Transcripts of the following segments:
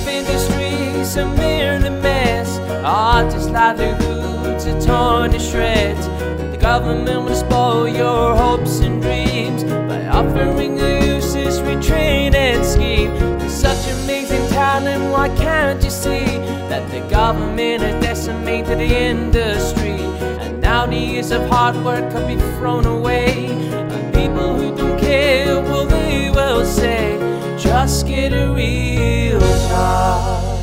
life industry's a merely mess. Artists' livelihoods are torn to shreds. The government will spoil your hopes and dreams by offering a useless retreat and scheme. There's such amazing talent, why can't you see that the government has decimated the industry? And now the years of hard work could be thrown away, and people who don't care, well, they will say, just get a real job.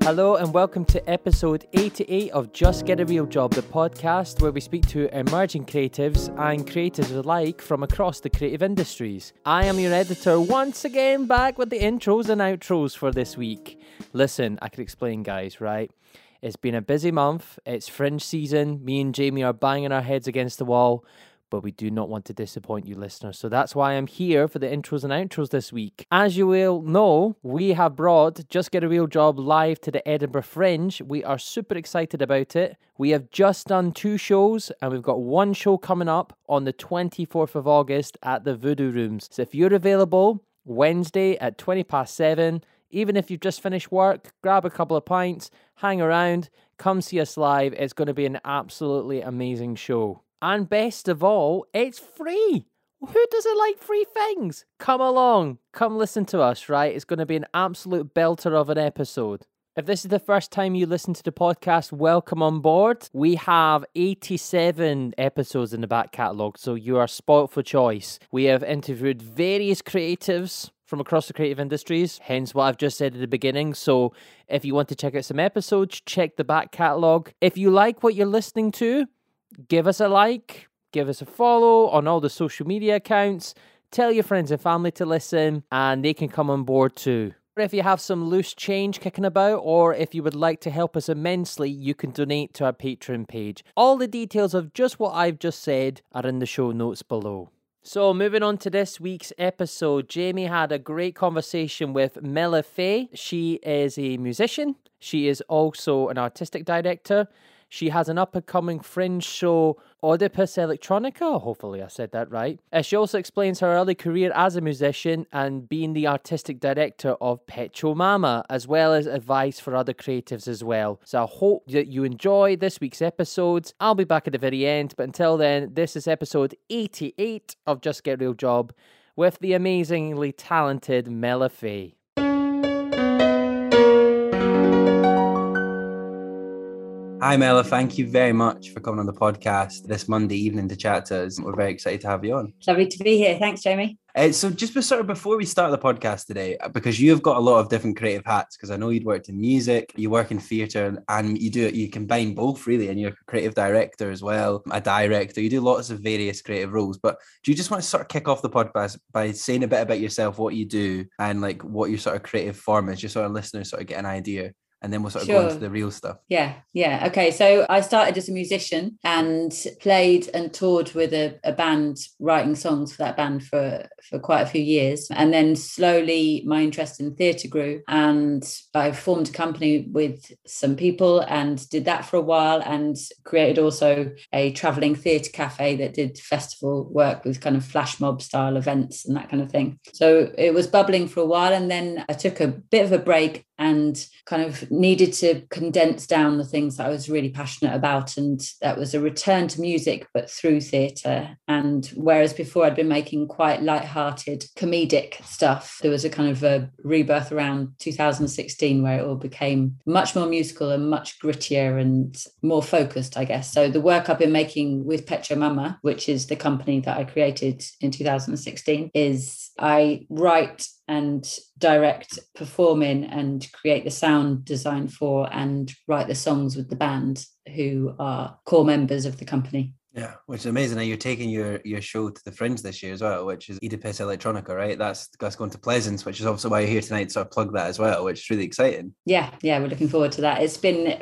Hello and welcome to episode 88 of Just Get a Real Job, the podcast where we speak to emerging creatives and creators alike from across the creative industries. I am your editor once again, back with the intros and outros for this week. Listen, I can explain, guys, right? It's been a busy month, it's fringe season, me and Jamie are banging our heads against the wall, but we do not want to disappoint you listeners. So that's why I'm here for the intros and outros this week. As you will know, we have brought Just Get a Real Job live to the Edinburgh Fringe. We are super excited about it. We have just done two shows and we've got one show coming up on the 24th of August at the Voodoo Rooms. So if you're available Wednesday at 7:20, even if you've just finished work, grab a couple of pints, hang around, come see us live. It's going to be an absolutely amazing show. And best of all, it's free. Who doesn't like free things? Come along. Come listen to us, right? It's going to be an absolute belter of an episode. If this is the first time you listen to the podcast, welcome on board. We have 87 episodes in the back catalogue, so you are spoilt for choice. We have interviewed various creatives from across the creative industries, hence what I've just said at the beginning. So if you want to check out some episodes, check the back catalogue. If you like what you're listening to, give us a like, give us a follow on all the social media accounts, tell your friends and family to listen, and they can come on board too. If you have some loose change kicking about, or if you would like to help us immensely, you can donate to our Patreon page. All the details of just what I've just said are in the show notes below. So moving on to this week's episode, Jamie had a great conversation with Mela Fay. She is a musician. She is also an artistic director. She has an up-and-coming fringe show, Oedipus Electronica. Hopefully I said that right. She also explains her early career as a musician and being the artistic director of Petra Mama, as well as advice for other creatives as well. So I hope that you enjoy this week's episodes. I'll be back at the very end, but until then, this is episode 88 of Just Get Real Job with the amazingly talented Mela Fay. Hi Mela, thank you very much for coming on the podcast this Monday evening to chat to us. We're very excited to have you on. Lovely to be here. Thanks, Jamie. So just sort of before we start the podcast today, because you've got a lot of different creative hats, because I know you'd worked in music, you work in theatre, and you combine both really, and you're a creative director as well, a director, you do lots of various creative roles. But do you just want to sort of kick off the podcast by saying a bit about yourself, what you do, and like what your sort of creative form is, just so our listeners sort of get an idea? And then we'll sort of go into the real stuff. Yeah. Okay, so I started as a musician and played and toured with a band, writing songs for that band for quite a few years. And then slowly my interest in theatre grew and I formed a company with some people and did that for a while, and created also a travelling theatre cafe that did festival work with kind of flash mob style events and that kind of thing. So it was bubbling for a while, and then I took a bit of a break and kind of needed to condense down the things that I was really passionate about. And that was a return to music, but through theatre. And whereas before I'd been making quite lighthearted comedic stuff, there was a kind of a rebirth around 2016 where it all became much more musical and much grittier and more focused, I guess. So the work I've been making with Petra Mama, which is the company that I created in 2016, is I write and direct, perform in and create the sound design for and write the songs with the band, who are core members of the company. Yeah, which is amazing. And you're taking your show to the Fringe this year as well, which is Oedipus Electronica, right? That's going to Pleasance, which is also why you're here tonight. So I plug that as well, which is really exciting. Yeah, we're looking forward to that.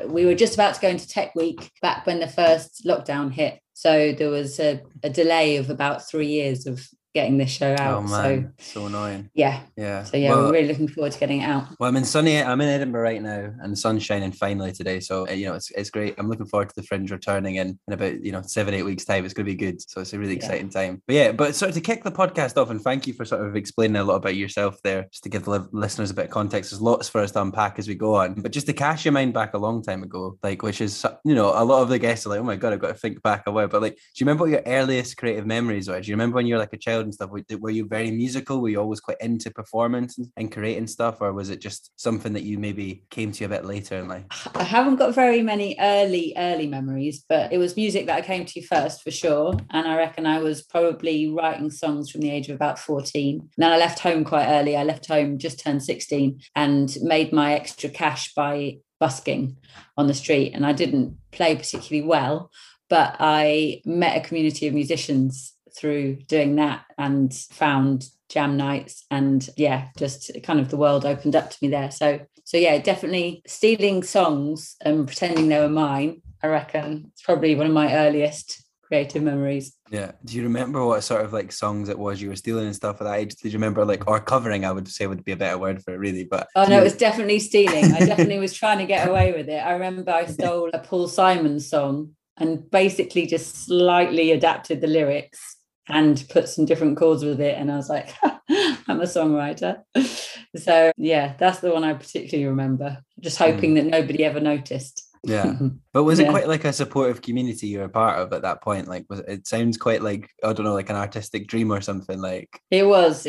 We were just about to go into Tech Week back when the first lockdown hit. So there was a delay of about 3 years of getting this show out. Oh man, so annoying. Yeah. So yeah, we're really looking forward to getting it out. Well, I'm in Edinburgh right now, and the sun's shining finally today. So it's great. I'm looking forward to the Fringe returning in about 7-8 weeks time. It's going to be good. So it's a really exciting time. But sort of to kick the podcast off, and thank you for sort of explaining a lot about yourself there, just to give the listeners a bit of context. There's lots for us to unpack as we go on. But just to cast your mind back a long time ago, like, which is a lot of the guests are like, oh my god, I've got to think back a while. But like, do you remember what your earliest creative memories were? Do you remember when you were like a child and stuff? Were you very musical? Were you always quite into performance and creating stuff, or was it just something that you maybe came to a bit later in life? I haven't got very many early memories, but it was music that I came to first for sure. And I reckon I was probably writing songs from the age of about 14. And then I left home quite early. I left home, just turned 16, and made my extra cash by busking on the street. And I didn't play particularly well, but I met a community of musicians through doing that and found jam nights, and just kind of the world opened up to me there. So yeah, definitely stealing songs and pretending they were mine, I reckon it's probably one of my earliest creative memories. Yeah. Do you remember what sort of like songs it was you were stealing and stuff at that age? Did you remember like, or covering, I would say would be a better word for it really, but... Oh no, it was definitely stealing. I definitely was trying to get away with it. I remember I stole a Paul Simon song and basically just slightly adapted the lyrics and put some different chords with it. And I was like, I'm a songwriter. So yeah, that's the one I particularly remember. Just hoping that nobody ever noticed. Yeah. But was it quite like a supportive community you were a part of at that point? Like, it sounds quite like, I don't know, like an artistic dream or something like. It was,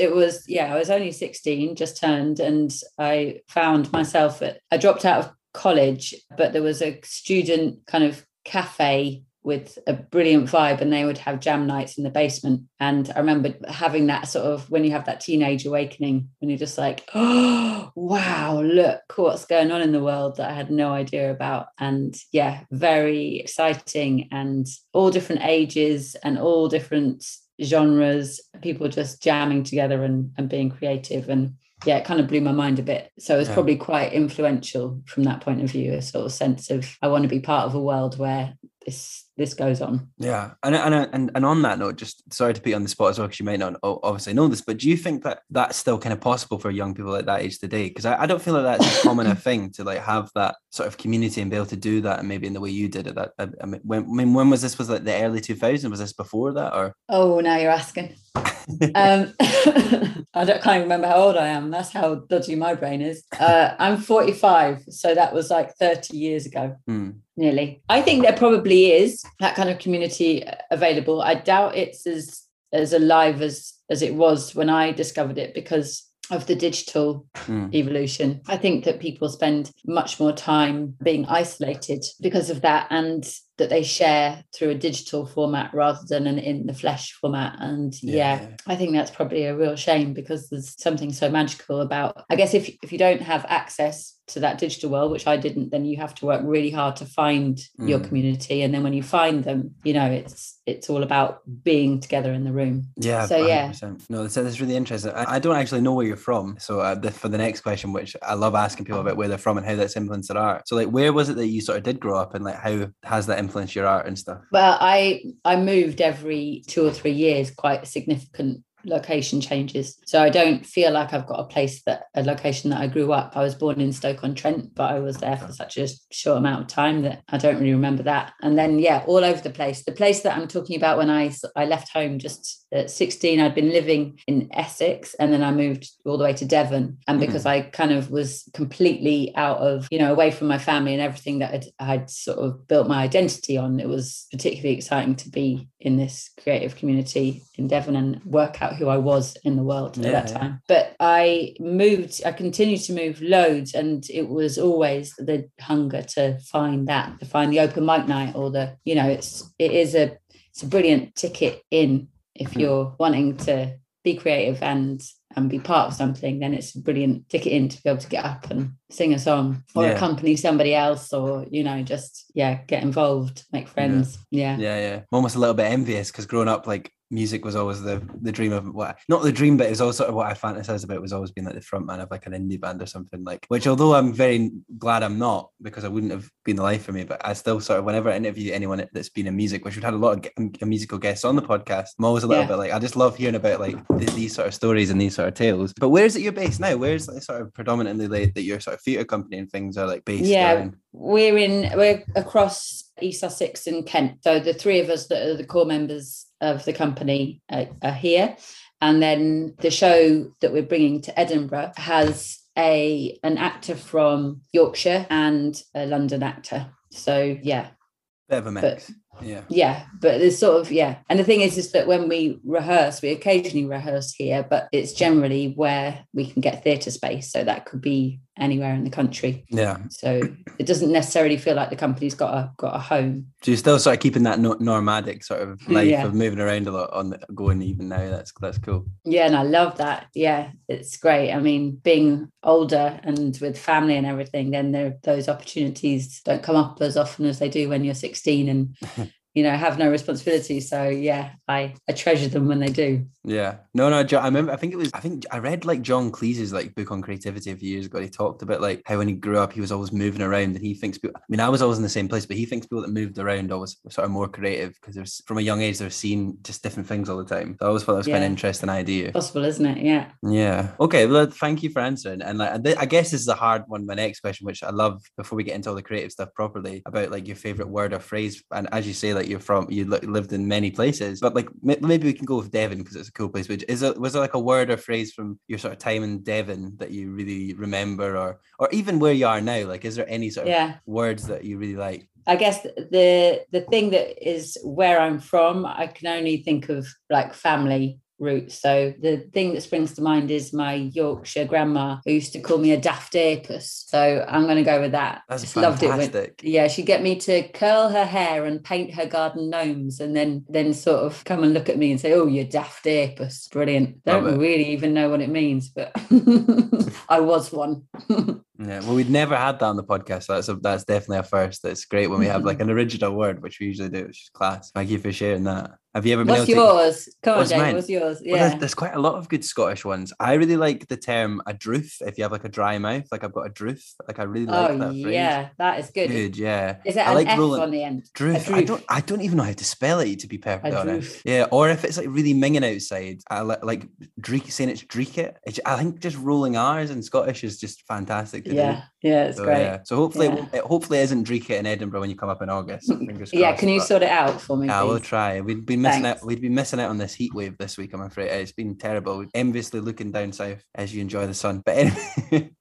yeah, I was only 16, just turned. And I found myself I dropped out of college, but there was a student kind of cafe with a brilliant vibe, and they would have jam nights in the basement. And I remember having that sort of, when you have that teenage awakening, when you're just like, oh, wow, look what's going on in the world that I had no idea about. And yeah, very exciting, and all different ages and all different genres, people just jamming together and being creative. And yeah, it kind of blew my mind a bit. So it was probably quite influential from that point of view, a sort of sense of, I want to be part of a world where this goes on. Yeah. And on that note, just sorry to put you on the spot as well, because you might not obviously know this, but do you think that that's still kind of possible for young people at that age today? Because I don't feel like that's as common a thing to like have that sort of community and be able to do that, and maybe in the way you did it. That when was this? Was like the early 2000s? Was this before that, or? Oh, now you're asking. I can't remember how old I am. That's how dodgy my brain is. I'm 45, so that was like 30 years ago, nearly. I think there probably is that kind of community available. I doubt it's as alive as it was when I discovered it, because of the digital evolution. I think that people spend much more time being isolated because of that, and that they share through a digital format rather than an in the flesh format. And yeah, I think that's probably a real shame, because there's something so magical about, I guess, if you don't have access to that digital world, which I didn't, then you have to work really hard to find your community. And then when you find them, it's all about being together in the room. Yeah. So 100%. Yeah. No, that's really interesting. I don't actually know where you're from. So for the next question, which I love asking people about where they're from and how that's influenced their art. So like, where was it that you sort of did grow up, and like, how has that influence your art and stuff? Well, I moved every 2 or 3 years, quite significant location changes. So I don't feel like I've got a location that I grew up. I was born in Stoke-on-Trent, but I was there for such a short amount of time that I don't really remember that. And then, yeah, all over the place. The place that I'm talking about when I left home just at 16, I'd been living in Essex, and then I moved all the way to Devon. And because I kind of was completely out of, away from my family and everything that I'd sort of built my identity on, it was particularly exciting to be in this creative community in Devon and work out who I was in the world at that time. But I continued to move loads, and it was always the hunger to find the open mic night, or the, it's a brilliant ticket in. If you're wanting to be creative and be part of something, then it's a brilliant ticket in to be able to get up and sing a song, or accompany somebody else, or just get involved, make friends. Yeah. I'm almost a little bit envious, because growing up, like music was always the dream of what, not the dream, but it's always sort of what I fantasized about, was always being like the front man of like an indie band or something, like, which although I'm very glad I'm not, because I wouldn't have been the life for me, but I still sort of, whenever I interview anyone that's been in music, which we've had a lot of musical guests on the podcast, I'm always a little bit like, I just love hearing about like these sort of stories and these sort of tales. But where is it you're based now? Where's like sort of predominantly like that your sort of theatre company and things are like based? Yeah, we're across East Sussex and Kent. So the three of us that are the core members of the company are here. And then the show that we're bringing to Edinburgh has an actor from Yorkshire and a London actor. So, yeah. Bit of a mix. Yeah, but there's sort of, And the thing is that when we rehearse, we occasionally rehearse here, but it's generally where we can get theatre space. So that could be anywhere in the country. Yeah. So it doesn't necessarily feel like the company's got a home. So you're still sort of keeping that nomadic sort of life of moving around a lot on the, going even now. That's cool. Yeah, and I love that. Yeah, it's great. I mean, being older and with family and everything, then those opportunities don't come up as often as they do when you're 16 and you know, have no responsibility. So yeah, I treasure them when they do. Yeah. No, I remember, I think I read like John Cleese's like book on creativity a few years ago. He talked about like how when he grew up, he was always moving around, and he thinks people, I mean, I was always in the same place, but he thinks people that moved around always were sort of more creative because there's, from a young age, they're seeing just different things all the time. So I always thought that was quite an interesting idea. Possible, isn't it? Yeah. Yeah. Okay. Well, thank you for answering. And like, I guess this is a hard one, my next question, which I love, before we get into all the creative stuff properly, about like your favorite word or phrase. And as you say, like, you lived in many places, but like maybe we can go with Devon because it's a cool place. Which was there like a word or phrase from your sort of time in Devon that you really remember, or even where you are now? Like, is there any sort of words that you really like? I guess the thing that is where I'm from, I can only think of like family roots. So the thing that springs to mind is my Yorkshire grandma, who used to call me a daft apus. So I'm going to go with that. That's just fantastic. Loved it. Yeah, she'd get me to curl her hair and paint her garden gnomes, and then sort of come and look at me and say, "Oh, you're daft apus." Brilliant. Don't really even know what it means, but I was one. Yeah, well, we'd never had that on the podcast, so that's definitely a first. It's great when we have like an original word, which we usually do, which is class. Thank you for sharing that. Have you ever been What's yours? Come on, Jane, what's yours? Yeah. Well, there's quite a lot of good Scottish ones. I really like the term a droof, if you have like a dry mouth, like I've got a droof. Like I really like that phrase. Yeah, that is good. Good, yeah. Is it an F on the end? Droof. I don't even know how to spell it, to be perfectly honest. Yeah, or if it's like really minging outside, I like saying it's dreeket. I think just rolling R's in Scottish is just fantastic. Yeah, it's great. Yeah. So hopefully it isn't Dreeket in Edinburgh when you come up in August. Fingers crossed, can you sort it out for me? I will try. We'd be missing out on this heat wave this week, I'm afraid. It's been terrible. We're enviously looking down south as you enjoy the sun. But anyway,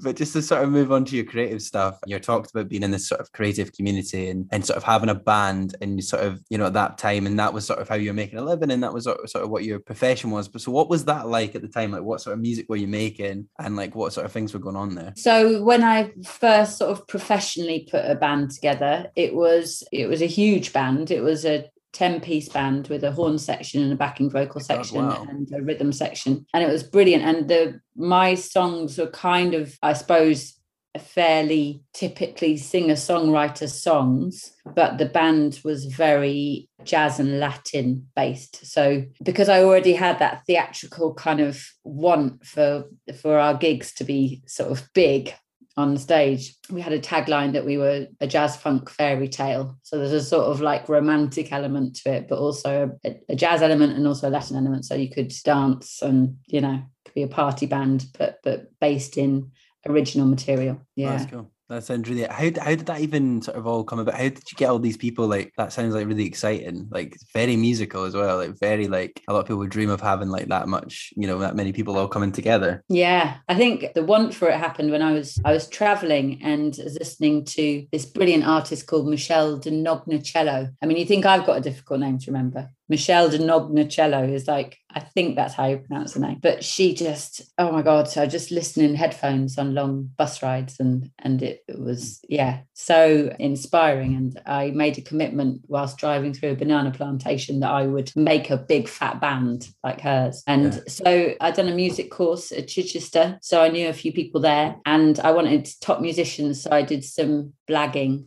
but just to sort of move on to your creative stuff, you talked about being in this sort of creative community and sort of having a band and sort of, you know, at that time, and that was sort of how you were making a living, and that was sort of what your profession was. But so what was that like at the time? Like what sort of music were you making, and like what sort of things were going on there? So when I first sort of professionally put a band together, it was a huge band. It was a 10-piece band with a horn section and a backing vocal section and a rhythm section, and it was brilliant. And my songs were kind of, I suppose, fairly typically singer-songwriter songs, but the band was very jazz and Latin based. So because I already had that theatrical kind of want for our gigs to be sort of big on stage, we had a tagline that we were a jazz funk fairy tale. So there's a sort of like romantic element to it, but also a jazz element and also a Latin element. So you could dance and, you know, could be a party band, but based in original material. Yeah. Oh, that's cool. That sounds really, how did that even sort of all come about? How did you get all these people? Like, that sounds like really exciting, like very musical as well, like very, like a lot of people would dream of having like that much, you know, that many people all coming together. Yeah, I think the want for it happened when I was traveling and listening to this brilliant artist called Meshell Ndegeocello. I mean, you think I've got a difficult name to remember. Meshell Ndegeocello is like, I think that's how you pronounce the name. But she just, oh my God, so I just listened in headphones on long bus rides and it was, yeah, so inspiring. And I made a commitment whilst driving through a banana plantation that I would make a big fat band like hers. And so I'd done a music course at Chichester. So I knew a few people there and I wanted top musicians. So I did some blagging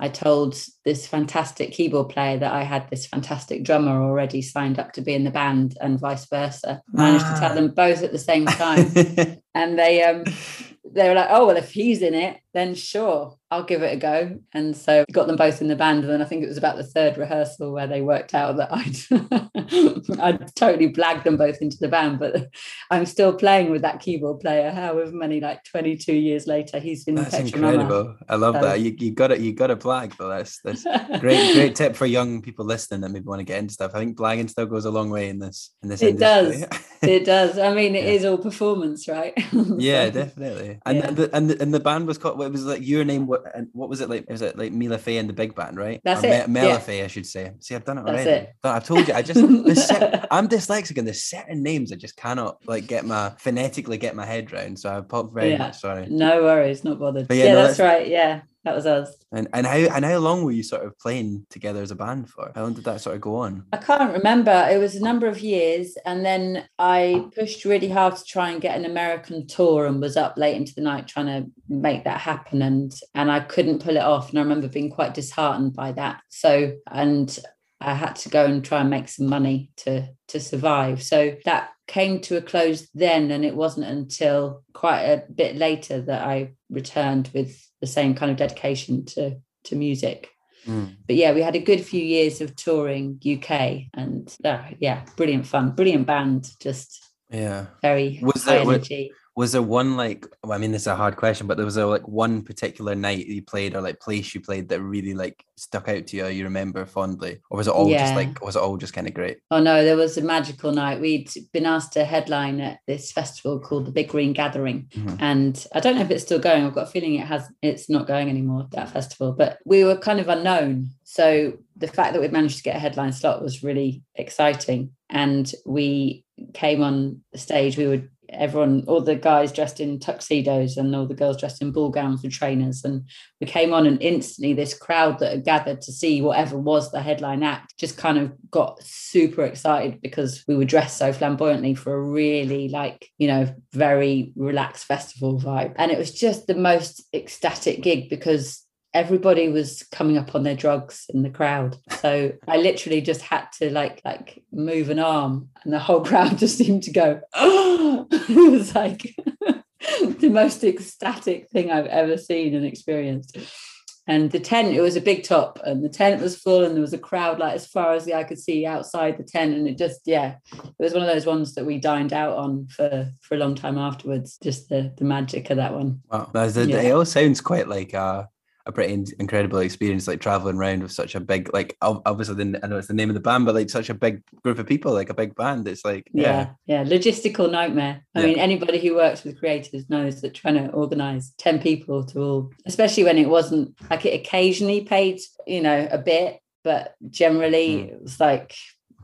I told this fantastic keyboard player that I had this fantastic drummer already signed up to be in the band, and vice versa. Managed to tell them both at the same time. And they were like, oh, well, if he's in it, then sure, I'll give it a go. And so got them both in the band. And then I think it was about the third rehearsal where they worked out that I'd totally blagged them both into the band. But I'm still playing with that keyboard player, however many, like 22 years later, he's in Petra Mama. That's incredible. I love that. You got to blag, though. That's great tip for young people listening that maybe want to get into stuff. I think blagging still goes a long way in this industry. It does. It does. I mean, it is all performance, right? Yeah, definitely. And the band was called, it was like your name, what was it like? Was it like Mela Fay and the Big Band, right? That's it. Mela Fay, I should say. See, I've done it already. It. I've told you, I'm dyslexic and there's certain names I just cannot like phonetically get my head round. So I popped very much, sorry. No worries, not bothered. But that's right. Yeah. That was us. And how long were you sort of playing together as a band for? How long did that sort of go on? I can't remember. It was a number of years. And then I pushed really hard to try and get an American tour and was up late into the night trying to make that happen. And I couldn't pull it off. And I remember being quite disheartened by that. So, and I had to go and try and make some money to survive. So that came to a close then. And it wasn't until quite a bit later that I returned with the same kind of dedication to music. But yeah, we had a good few years of touring UK, and brilliant fun, brilliant band, just very high energy. Was there one, like, well, I mean, this is a hard question, but there was one particular night you played or like place you played that really like stuck out to you, or you remember fondly? Or was it all just kind of great? Oh no, there was a magical night. We'd been asked to headline at this festival called the Big Green Gathering. Mm-hmm. And I don't know if it's still going. I've got a feeling it's not going anymore, that festival, but we were kind of unknown. So the fact that we'd managed to get a headline slot was really exciting. And we came on stage, all the guys dressed in tuxedos and all the girls dressed in ball gowns with trainers, and we came on, and instantly this crowd that had gathered to see whatever was the headline act just kind of got super excited because we were dressed so flamboyantly for a really very relaxed festival vibe. And it was just the most ecstatic gig because everybody was coming up on their drugs in the crowd. So I literally just had to like move an arm, and the whole crowd just seemed to go, oh! It was like the most ecstatic thing I've ever seen and experienced. And the tent, it was a big top, and the tent was full, and there was a crowd like as far as the eye could see outside the tent. And it just, it was one of those ones that we dined out on for a long time afterwards, just the magic of that one. Wow. It all sounds quite like a pretty incredible experience, like traveling around with such a big, like, obviously I know it's the name of the band, but like such a big group of people, like a big band. It's like logistical nightmare. I mean, anybody who works with creatives knows that trying to organize 10 people to all, especially when it wasn't like, it occasionally paid a bit, but generally it was like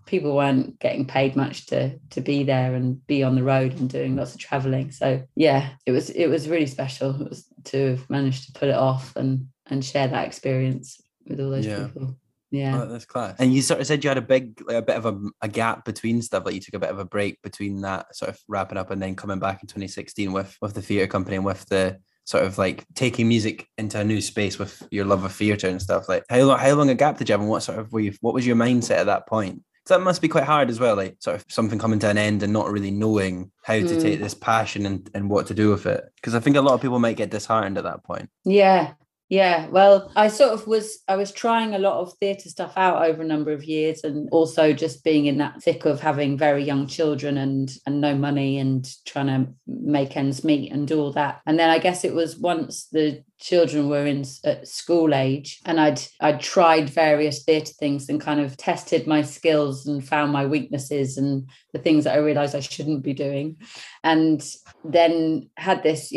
people weren't getting paid much to be there and be on the road and doing lots of traveling. So it was really special to have managed to pull it off and share that experience with all those people. Yeah. Oh, that's class. And you sort of said you had a bit of a gap between stuff, like you took a bit of a break between that sort of wrapping up and then coming back in 2016 with the theatre company and with the sort of like taking music into a new space with your love of theatre and stuff. Like how long a gap did you have, and what was your mindset at that point? So that must be quite hard as well, like sort of something coming to an end and not really knowing how to take this passion and what to do with it. Because I think a lot of people might get disheartened at that point. Yeah. Well, I was trying a lot of theatre stuff out over a number of years, and also just being in that thick of having very young children and no money and trying to make ends meet and do all that. And then I guess it was once the children were at school age, and I'd tried various theatre things and kind of tested my skills and found my weaknesses and the things that I realised I shouldn't be doing. And then had this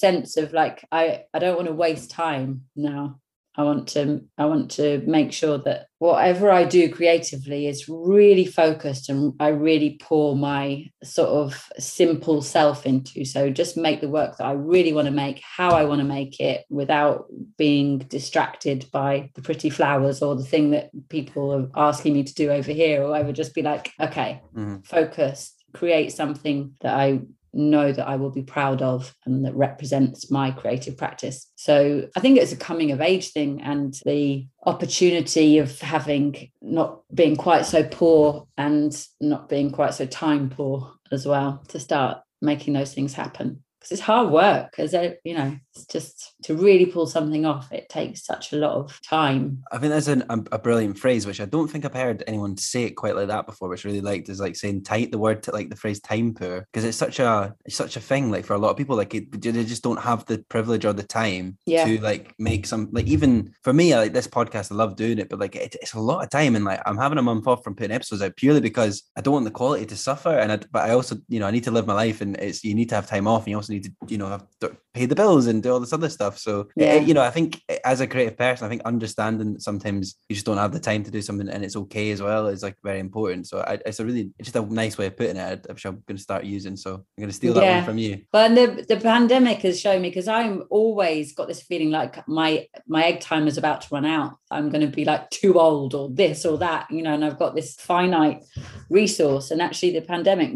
sense of like, I don't want to waste time now. I want to make sure that whatever I do creatively is really focused, and I really pour my sort of simple self into. So just make the work that I really want to make, how I want to make it, without being distracted by the pretty flowers or the thing that people are asking me to do over here. Or I would just be like, okay, focus, create something that I know that I will be proud of and that represents my creative practice. So I think it's a coming of age thing, and the opportunity of having not being quite so poor and not being quite so time poor as well to start making those things happen. Because it's hard work, as you know, it's just to really pull something off, it takes such a lot of time. I think that's a brilliant phrase, which I don't think I've heard anyone say it quite like that before, which I really liked, is like saying the word to like the phrase time poor, because it's such a thing, like for a lot of people, like they just don't have the privilege or the time to like make some, like even for me, I like this podcast, I love doing it, but like it's a lot of time, and like I'm having a month off from putting episodes out purely because I don't want the quality to suffer, but I also, you know, I need to live my life, and you need to have time off, and you also need to, you know, have to pay the bills and do all this other stuff. So you know, I think as a creative person, I think understanding that sometimes you just don't have the time to do something, and it's okay as well, is like very important. So it's just a nice way of putting it, which I'm going to start using. So I'm going to steal that one from you. Well, and the pandemic has shown me, because I'm always got this feeling like my egg time is about to run out. I'm going to be like too old or this or that, you know, and I've got this finite resource. And actually the pandemic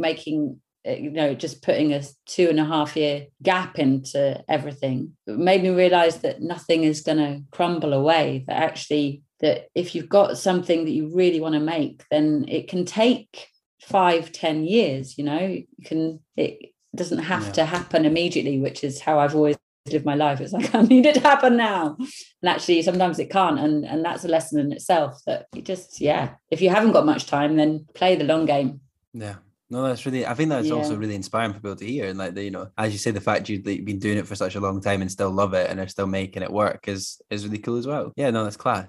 just putting a 2.5 year gap into everything, it made me realize that nothing is going to crumble away, that if you've got something that you really want to make, then it can take 5-10 years, you know, it doesn't have to happen immediately, which is how I've always lived my life. It's like I need it to happen now, and actually sometimes it can't, and that's a lesson in itself, that you just if you haven't got much time, then play the long game. No, that's really, I think that's also really inspiring for people to hear. And like, you know, as you say, the fact you've been doing it for such a long time and still love it and are still making it work is really cool as well. Yeah, no, that's class.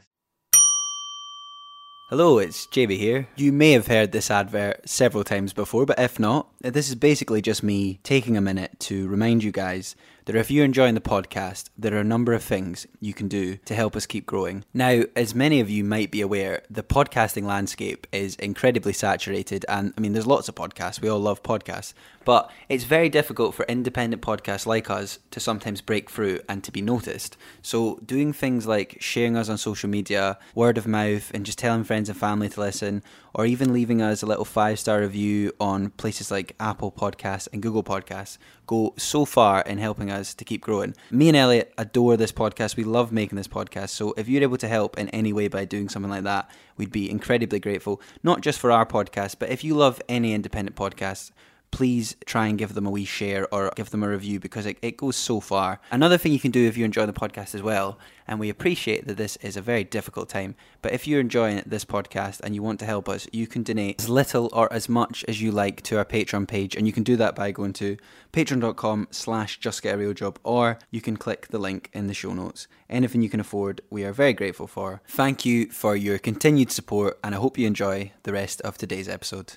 Hello, it's JB here. You may have heard this advert several times before, but if not, this is basically just me taking a minute to remind you guys that if you're enjoying the podcast, there are a number of things you can do to help us keep growing. Now, as many of you might be aware, the podcasting landscape is incredibly saturated, and I mean, there's lots of podcasts, we all love podcasts, but it's very difficult for independent podcasts like us to sometimes break through and to be noticed. So doing things like sharing us on social media, word of mouth, and just telling friends and family to listen, or even leaving us a little 5-star review on places like Apple Podcasts and Google Podcasts, go so far in helping us to keep growing. Me and Elliot adore this podcast. We love making this podcast. So if you're able to help in any way by doing something like that, we'd be incredibly grateful, not just for our podcast, but if you love any independent podcasts, please try and give them a wee share or give them a review, because it goes so far. Another thing you can do if you enjoy the podcast as well, and we appreciate that this is a very difficult time, but if you're enjoying this podcast and you want to help us, you can donate as little or as much as you like to our Patreon page, and you can do that by going to patreon.com/justgetarealjob, or you can click the link in the show notes. Anything you can afford, we are very grateful for. Thank you for your continued support, and I hope you enjoy the rest of today's episode.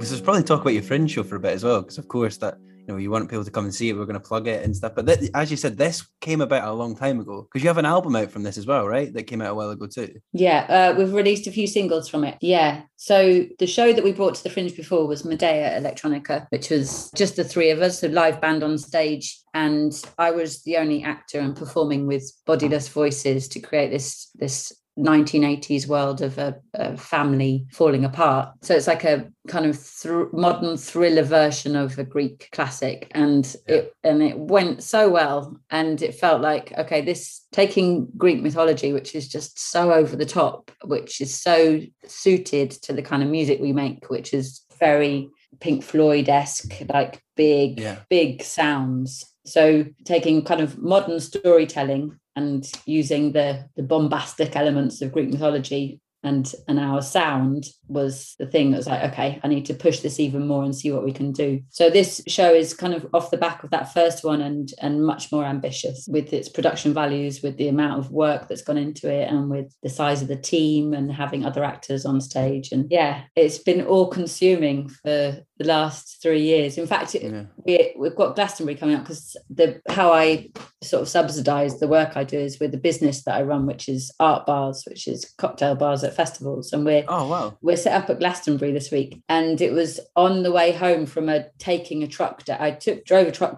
So let's probably talk about your Fringe show for a bit as well, because of course that, you know, you want people to come and see it, we're going to plug it and stuff, but as you said, this came about a long time ago, because you have an album out from this as well, right, that came out a while ago too? We've released a few singles from it. So the show that we brought to the Fringe before was Mela Electronica, which was just the three of us, a live band on stage, and I was the only actor and performing with bodiless voices to create this 1980s world of a family falling apart. So it's like a kind of modern thriller version of a Greek classic, and it went so well, and it felt like, okay, this, taking Greek mythology, which is just so over the top, which is so suited to the kind of music we make, which is very Pink Floyd-esque, like big sounds. So taking kind of modern storytelling and using the bombastic elements of Greek mythology and our sound was the thing that was like, okay, I need to push this even more and see what we can do. So this show is kind of off the back of that first one and much more ambitious with its production values, with the amount of work that's gone into it, and with the size of the team and having other actors on stage. And it's been all consuming for the last 3 years. In fact, we've got Glastonbury coming up, because how I sort of subsidise the work I do is with the business that I run, which is art bars, which is cocktail bars at festivals, and we're set up at Glastonbury this week. And it was on the way home from drove a truck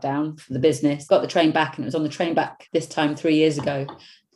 down for the business, got the train back, and it was on the train back this time 3 years ago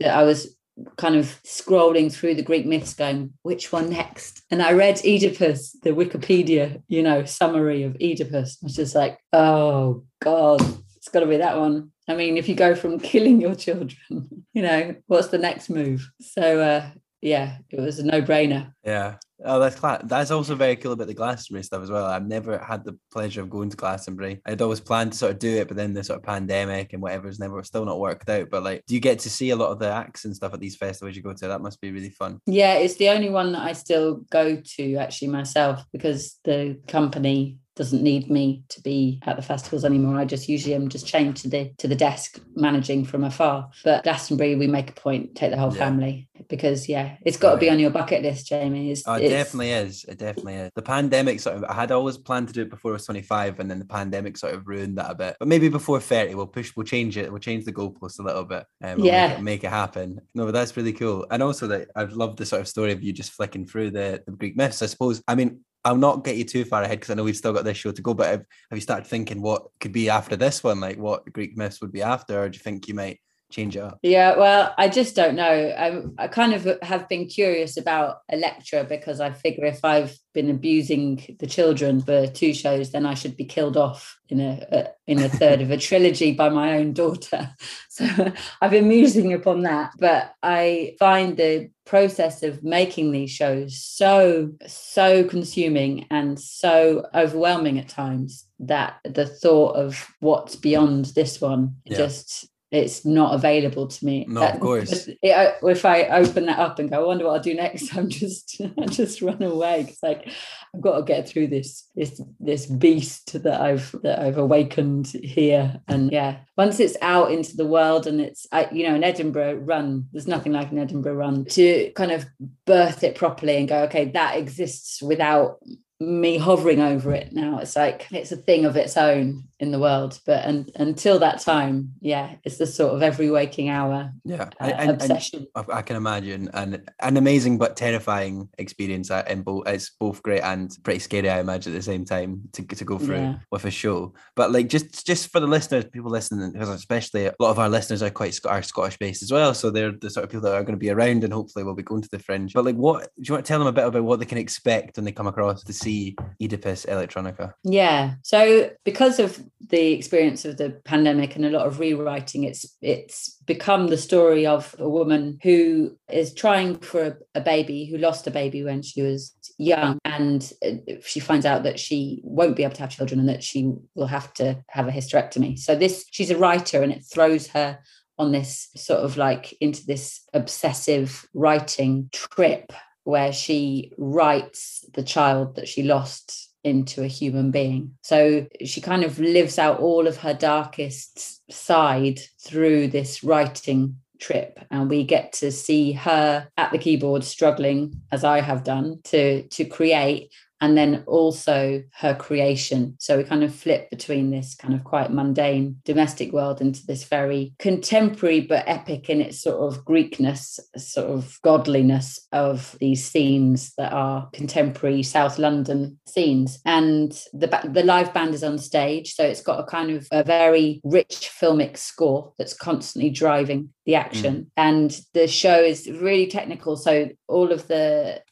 that I was kind of scrolling through the Greek myths going, which one next? And I read Oedipus, the Wikipedia, you know, summary of Oedipus. I was just like, oh, God, it's got to be that one. I mean, if you go from killing your children, you know, what's the next move? So, yeah, it was a no-brainer. Yeah. Oh, that's class. That's also very cool about the Glastonbury stuff as well. I've never had the pleasure of going to Glastonbury. I'd always planned to sort of do it, but then the sort of pandemic and whatever's never still not worked out. But like, do you get to see a lot of the acts and stuff at these festivals you go to? That must be really fun. Yeah, it's the only one that I still go to actually myself, because the company doesn't need me to be at the festivals anymore. I just usually am just chained to the desk managing from afar. But Glastonbury, we make a point, take the whole family, because it's got to be on your bucket list, Jamie. It definitely is. It definitely is. The pandemic sort of, I had always planned to do it before I was 25, and then the pandemic sort of ruined that a bit. But maybe before 30, we'll change the goalpost a little bit and make it happen. No, but that's really cool. And also that I've loved the sort of story of you just flicking through the Greek myths, I suppose. I mean, I'll not get you too far ahead because I know we've still got this show to go, but have you started thinking what could be after this one? Like what Greek myths would be after, or do you think you might change it up? Yeah, well, I just don't know. I kind of have been curious about Electra, because I figure if I've been abusing the children for two shows, then I should be killed off in a third of a trilogy by my own daughter. So I've been musing upon that, but I find the process of making these shows so consuming and so overwhelming at times that the thought of what's beyond this one it's not available to me. No, of course. If I open that up and go, I wonder what I'll do next, I just run away. It's like, I've got to get through this beast that I've awakened here. And once it's out into the world, and it's, you know, an Edinburgh run, there's nothing like an Edinburgh run to kind of birth it properly and go, okay, that exists without me hovering over it now. It's like it's a thing of its own in the world. But until that time, it's the sort of every waking hour obsession. And I can imagine an amazing but terrifying experience. It's both great and pretty scary, I imagine, at the same time to go through with a show. But like just for the listeners, people listening, because especially a lot of our listeners are are Scottish based as well, so they're the sort of people that are going to be around and hopefully will be going to the Fringe. But like, what do you want to tell them a bit about what they can expect when they come across to see Oedipus Electronica? Yeah, so because of the experience of the pandemic and a lot of rewriting, it's become the story of a woman who is trying for a baby, who lost a baby when she was young, and she finds out that she won't be able to have children and that she will have to have a hysterectomy. So she's a writer, and it throws her on this sort of like into this obsessive writing trip where she writes the child that she lost into a human being. So she kind of lives out all of her darkest side through this writing trip, and we get to see her at the keyboard struggling, as I have done, to create, and then also her creation. So we kind of flip between this kind of quite mundane domestic world into this very contemporary but epic in its sort of Greekness, sort of godliness of these scenes that are contemporary South London scenes. And the live band is on stage, so it's got a kind of a very rich filmic score that's constantly driving the action. And the show is really technical, so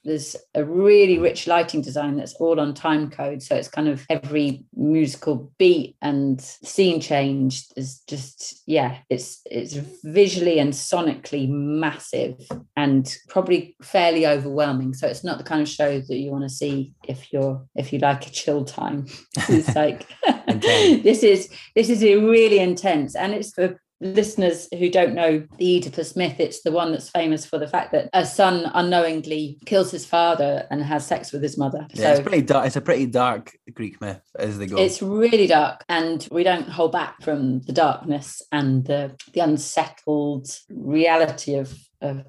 there's a really rich lighting design that's all on time code, so it's kind of every musical beat and scene change is just it's visually and sonically massive and probably fairly overwhelming. So it's not the kind of show that you want to see if you like a chill time. It's like this is really intense. And it's for listeners who don't know the Oedipus myth, it's the one that's famous for the fact that a son unknowingly kills his father and has sex with his mother. Yeah, so it's pretty dark. It's a pretty dark Greek myth as they go. It's really dark, and we don't hold back from the darkness and the unsettled reality of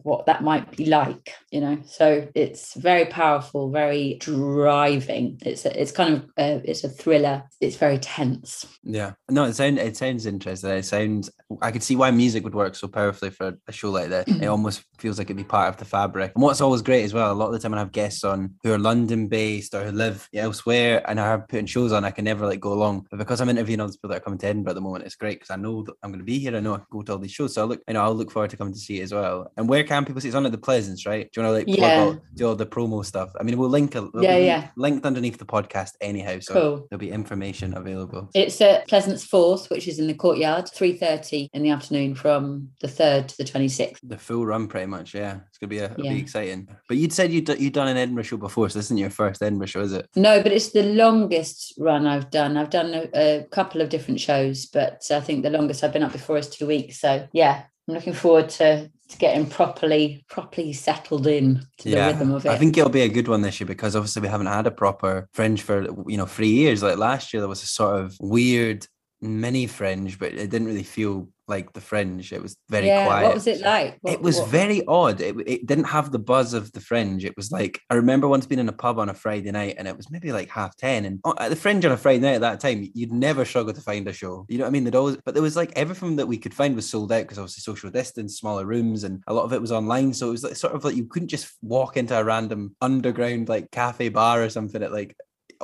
what that might be like, you know. So it's very powerful, very driving. It's a thriller. It's very tense. Yeah, no, it sounds interesting. I could see why music would work so powerfully for a show like that. It almost feels like it'd be part of the fabric. And what's always great as well, a lot of the time when I have guests on who are London based or who live elsewhere and are putting shows on, I can never like go along. But because I'm interviewing all these people that are coming to Edinburgh at the moment, it's great because I know that I'm going to be here. I know I can go to all these shows. So I'll look forward to coming to see it as well. And And where can people see? It's on at the Pleasance, right? Do you want to like plug out, do all the promo stuff? I mean, we'll link it. Linked underneath the podcast anyhow, so there'll be information available. It's at Pleasance Force, which is in the courtyard, 3:30 in the afternoon from the 3rd to the 26th. The full run, pretty much. Yeah, it's gonna be it'll be exciting. But you'd said you'd done an Edinburgh show before, so this isn't your first Edinburgh show, is it? No, but it's the longest run I've done. I've done a couple of different shows, but I think the longest I've been up before is 2 weeks. So yeah, I'm looking forward to getting properly settled in to the rhythm of it. I think it'll be a good one this year because obviously we haven't had a proper Fringe for 3 years. Like last year, there was a sort of weird mini Fringe, but it didn't really feel like the Fringe. It was very quiet. What was it like? It was very odd. It didn't have the buzz of the Fringe. It was like, I remember once being in a pub on a Friday night and it was maybe like 10:30, and at the Fringe on a Friday night at that time, you'd never struggle to find a show. You know what I mean? But there was like everything that we could find was sold out because obviously social distance, smaller rooms, and a lot of it was online. So it was like, sort of like you couldn't just walk into a random underground like cafe bar or something at like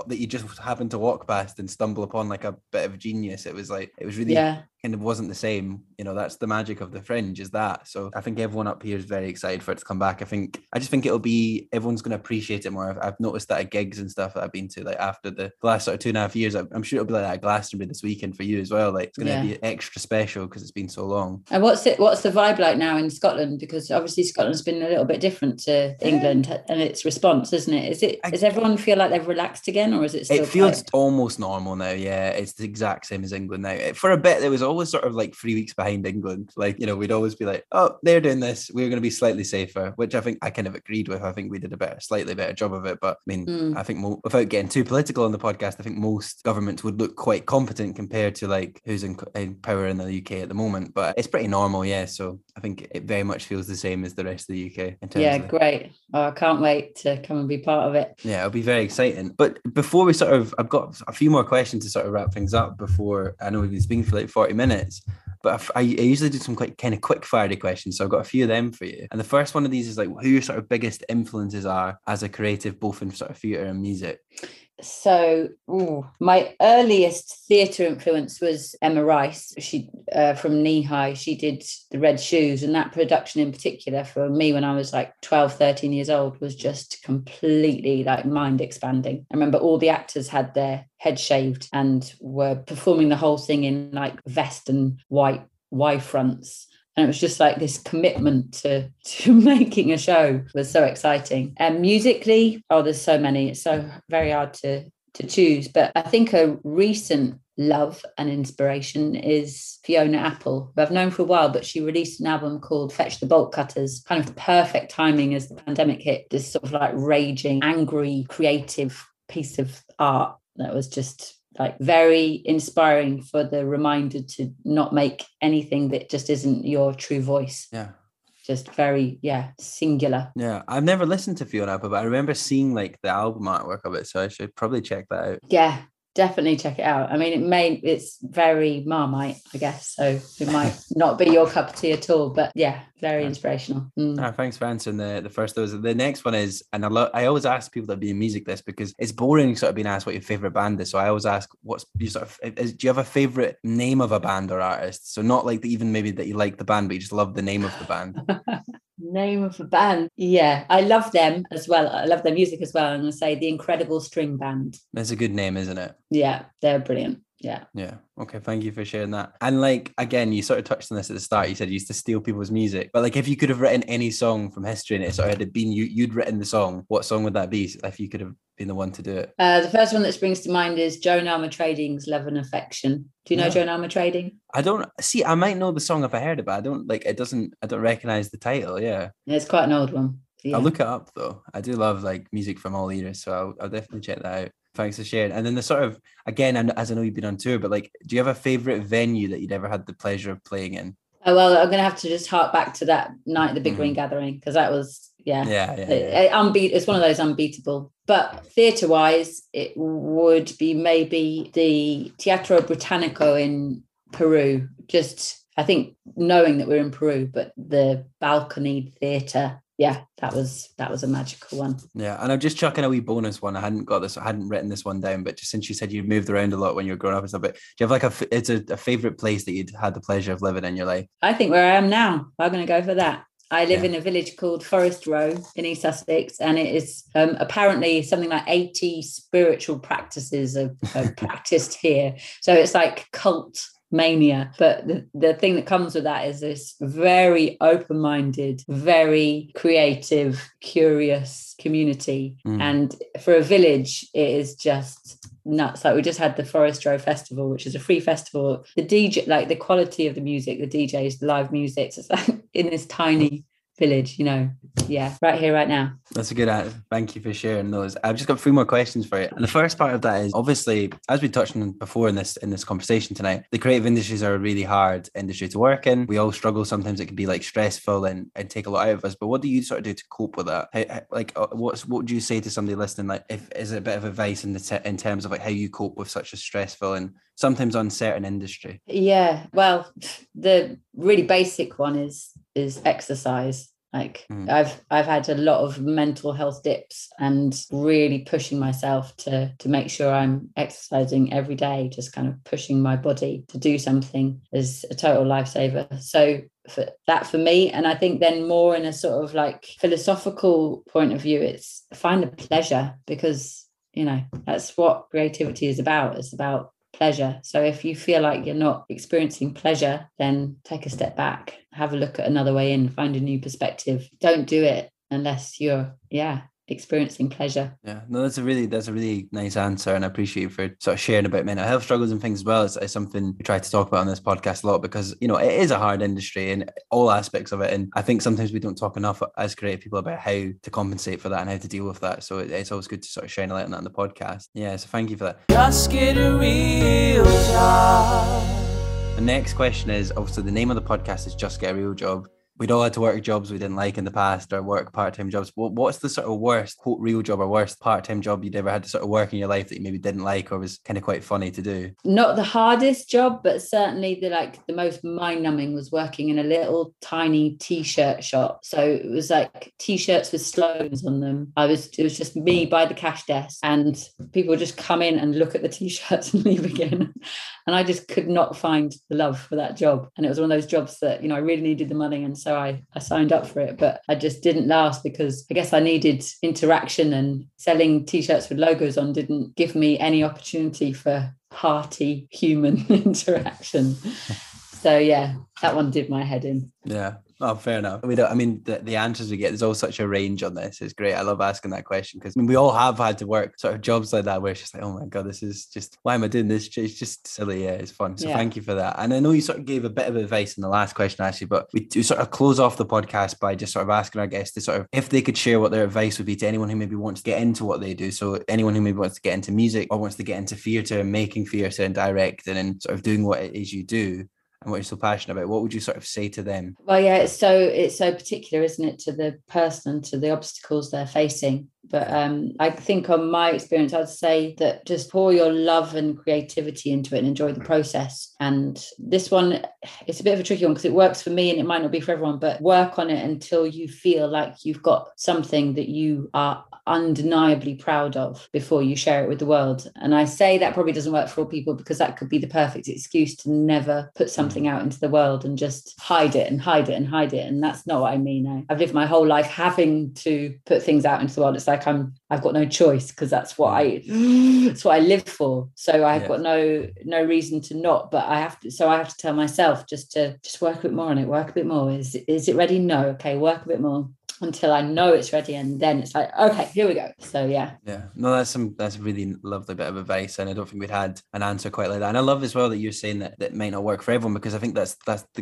that you just happened to walk past and stumble upon like a bit of genius. It was like, it was really kind of wasn't the same. That's the magic of the Fringe, is that. So I think everyone up here is very excited for it to come back. I just think it'll be, everyone's going to appreciate it more. I've noticed that at gigs and stuff that I've been to, like after the last sort of 2.5 years, I'm sure it'll be like that at Glastonbury this weekend for you as well. Like it's going to be extra special because it's been so long. And what's the vibe like now in Scotland? Because obviously Scotland's been a little bit different to England and its response, isn't it? Does everyone feel like they've relaxed again, or is it still? It feels almost normal now. Yeah, it's the exact same as England now. For a bit, there was always sort of like 3 weeks behind England. Like, we'd always be like, oh, they're doing this, we're going to be slightly safer, which I think I kind of agreed with. I think we did a slightly better job of it. But I mean, I think without getting too political on the podcast, I think most governments would look quite competent compared to like who's in power in the UK at the moment. But it's pretty normal, yeah. So I think it very much feels the same as the rest of the UK. In terms of great. Oh, I can't wait to come and be part of it. Yeah, it'll be very exciting. But before we I've got a few more questions to sort of wrap things up before, I know we've been speaking for like 40 minutes. But I usually do some quite kind of quick fire questions, so I've got a few of them for you. And the first one of these is like, who your sort of biggest influences are as a creative, both in sort of theatre and music. So my earliest theatre influence was Emma Rice. She from Knee High. She did The Red Shoes, and that production in particular for me when I was like 12, 13 years old was just completely like mind expanding. I remember all the actors had their head shaved and were performing the whole thing in like vest and white Y fronts. And it was just like this commitment to making a show was so exciting. And musically, there's so many. It's so very hard to choose. But I think a recent love and inspiration is Fiona Apple, who I've known for a while, but she released an album called Fetch the Bolt Cutters, kind of perfect timing as the pandemic hit, this sort of like raging, angry, creative piece of art that was just like very inspiring for the reminder to not make anything that just isn't your true voice. Yeah. Just very, singular. Yeah, I've never listened to Fiona Apple, but I remember seeing like the album artwork of it, so I should probably check that out. Yeah, definitely check it out. I mean, it's very Marmite, I guess, so it might not be your cup of tea at all, but yeah, very inspirational. Thanks for answering the first of those. The next one is, and I always ask people that be in music this because it's boring sort of being asked what your favourite band is, so I always ask do you have a favourite name of a band or artist? So not like even maybe that you like the band, but you just love the name of the band. Name of a band. Yeah, I love them as well. I love their music as well. I'm going to say the Incredible String Band. That's a good name, isn't it? Yeah, they're brilliant. Yeah. Yeah. Okay, thank you for sharing that. And like, again, you sort of touched on this at the start. You said you used to steal people's music, but like, if you could have written any song from history and it sort of had been you'd written the song, what song would that be if you could have been the one to do it? The first one that springs to mind is Joan Armatrading's Love and Affection. Do you know Joan Armatrading? I don't. See, I might know the song if I heard it, but I don't like. It doesn't. I don't recognize the title. Yeah. Yeah, it's quite an old one. Yeah. I'll look it up though. I do love like music from all eras, so I'll definitely check that out. Thanks for sharing. And then the sort of, again, as I know you've been on tour, but like, do you have a favourite venue that you'd ever had the pleasure of playing in? Oh, well, I'm going to have to just hark back to that night at the Big Green Gathering, because that was, it's one of those unbeatable. But theatre-wise, it would be maybe the Teatro Britannico in Peru. Just, I think, knowing that we're in Peru, but the balcony theatre. Yeah, that was a magical one. Yeah, and I'm just chucking a wee bonus one. I hadn't written this one down, but just since you said you moved around a lot when you were growing up and stuff, but do you have like a favourite place that you'd had the pleasure of living in your life? I think where I am now, I'm going to go for that. I live in a village called Forest Row in East Sussex, and it is apparently something like 80 spiritual practices are practiced here. So it's like cult mania. But the thing that comes with that is this very open-minded, very creative, curious community. Mm. And for a village, it is just nuts. Like, we just had the Forest Row Festival, which is a free festival. The DJ, like the quality of the music, the DJs, the live music, it's like in this tiny village, you know. Yeah, right here, right now. That's a good answer. Thank you for sharing those. I've just got three more questions for you. And the first part of that is, obviously, as we touched on before in this conversation tonight, the creative industries are a really hard industry to work in. We all struggle. Sometimes it can be like stressful and take a lot out of us. But what do you sort of do to cope with that? How, like, what would you say to somebody listening? Like, is it a bit of advice in terms of like how you cope with such a stressful and sometimes uncertain industry? Yeah, well, the really basic one is exercise. Like, I've had a lot of mental health dips and really pushing myself to make sure I'm exercising every day, just kind of pushing my body to do something is a total lifesaver. So for me, and I think then more in a sort of like philosophical point of view, it's find the pleasure, because, you know, that's what creativity is about. It's about pleasure. So if you feel like you're not experiencing pleasure, then take a step back, have a look at another way in, find a new perspective. Don't do it unless you're experiencing pleasure. Yeah, no, that's a really nice answer, and I appreciate you for sort of sharing about mental health struggles and things as well. It's something we try to talk about on this podcast a lot, because, you know, it is a hard industry and all aspects of it, and I think sometimes we don't talk enough as creative people about how to compensate for that and how to deal with that. So it's always good to sort of shine a light on that on the podcast. Yeah, so thank you for that. Just get a real job. The next question is, obviously the name of the podcast is Just Get a Real Job. We'd all had to work jobs we didn't like in the past, or work part-time jobs. What's the sort of worst, quote, real job or worst part-time job you'd ever had to sort of work in your life that you maybe didn't like or was kind of quite funny to do? Not the hardest job, but certainly the most mind-numbing was working in a little tiny t-shirt shop. So it was like t-shirts with slogans on them. It was just me by the cash desk, and people would just come in and look at the t-shirts and leave again. And I just could not find the love for that job. And it was one of those jobs that, you know, I really needed the money, and so I signed up for it, but I just didn't last, because I guess I needed interaction, and selling t-shirts with logos on didn't give me any opportunity for hearty human interaction. So yeah, that one did my head in. Yeah. Oh, fair enough. The answers we get, there's all such a range on this. It's great. I love asking that question, because we all have had to work sort of jobs like that where it's just like, oh my God, this is just, why am I doing this? It's just silly. Yeah, it's fun. So thank you for that. And I know you sort of gave a bit of advice in the last question, actually, but we do sort of close off the podcast by just sort of asking our guests to sort of, if they could share what their advice would be to anyone who maybe wants to get into what they do. So anyone who maybe wants to get into music, or wants to get into theatre and making theatre and directing and sort of doing what it is you do and what you're so passionate about, what would you sort of say to them? Well, yeah, it's so particular, isn't it, to the person, to the obstacles they're facing. But I think on my experience, I'd say that just pour your love and creativity into it and enjoy the process. And this one, it's a bit of a tricky one, because it works for me and it might not be for everyone, but work on it until you feel like you've got something that you are undeniably proud of before you share it with the world. And I say that probably doesn't work for all people, because that could be the perfect excuse to never put something out into the world and just hide it and hide it and hide it. And that's not what I mean. I've lived my whole life having to put things out into the world. It's like I've got no choice, because that's what I live for. So I've got no reason to not, but I have to tell myself just to work a bit more on it, work a bit more. Is it ready? No. Okay, work a bit more until I know it's ready, and then it's like, okay, here we go. So yeah, no, that's a really lovely bit of advice, and I don't think we'd had an answer quite like that. And I love as well that you're saying that might not work for everyone, because I think that's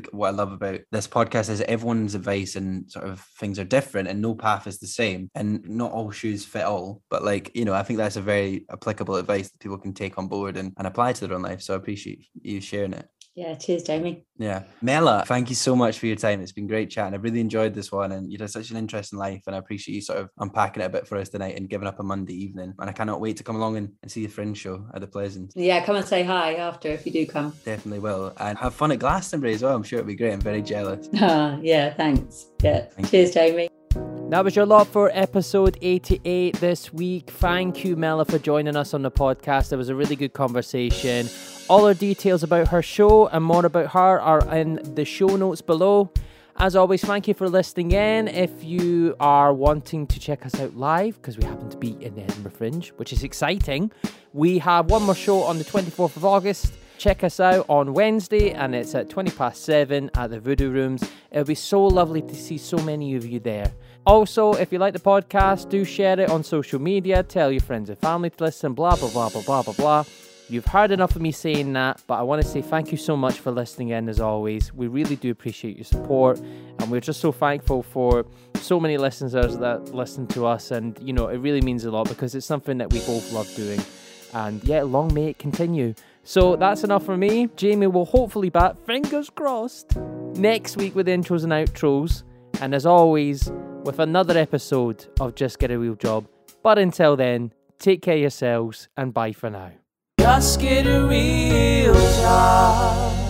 what I love about this podcast is everyone's advice and sort of things are different, and no path is the same, and not all shoes fit all. But like, you know, I think that's a very applicable advice that people can take on board and apply to their own life. So I appreciate you sharing it. Yeah, cheers, Jamie. Yeah. Mela, thank you so much for your time. It's been great chatting. I really enjoyed this one, and you had such an interesting life, and I appreciate you sort of unpacking it a bit for us tonight and giving up a Monday evening. And I cannot wait to come along and see the Fringe show at the Pleasance. Yeah, come and say hi after if you do come. Definitely will. And have fun at Glastonbury as well. I'm sure it'll be great. I'm very jealous. Yeah, thanks. Yeah. Cheers, Jamie. That was your lot for episode 88 this week. Thank you, Mela, for joining us on the podcast. It was a really good conversation. All our details about her show and more about her are in the show notes below. As always, thank you for listening in. If you are wanting to check us out live, because we happen to be in the Edinburgh Fringe, which is exciting, we have one more show on the 24th of August. Check us out on Wednesday, and it's at 7:20 at the Voodoo Rooms. It'll be so lovely to see so many of you there. Also, if you like the podcast, do share it on social media, tell your friends and family to listen, blah, blah, blah, blah, blah, blah, blah. You've heard enough of me saying that, but I want to say thank you so much for listening in as always. We really do appreciate your support, and we're just so thankful for so many listeners that listen to us, and, you know, it really means a lot because it's something that we both love doing, and yeah, long may it continue. So that's enough for me. Jamie will hopefully be back, fingers crossed, next week with intros and outros, and as always, with another episode of Just Get a Real Job. But until then, take care of yourselves, and bye for now. Just get a real job.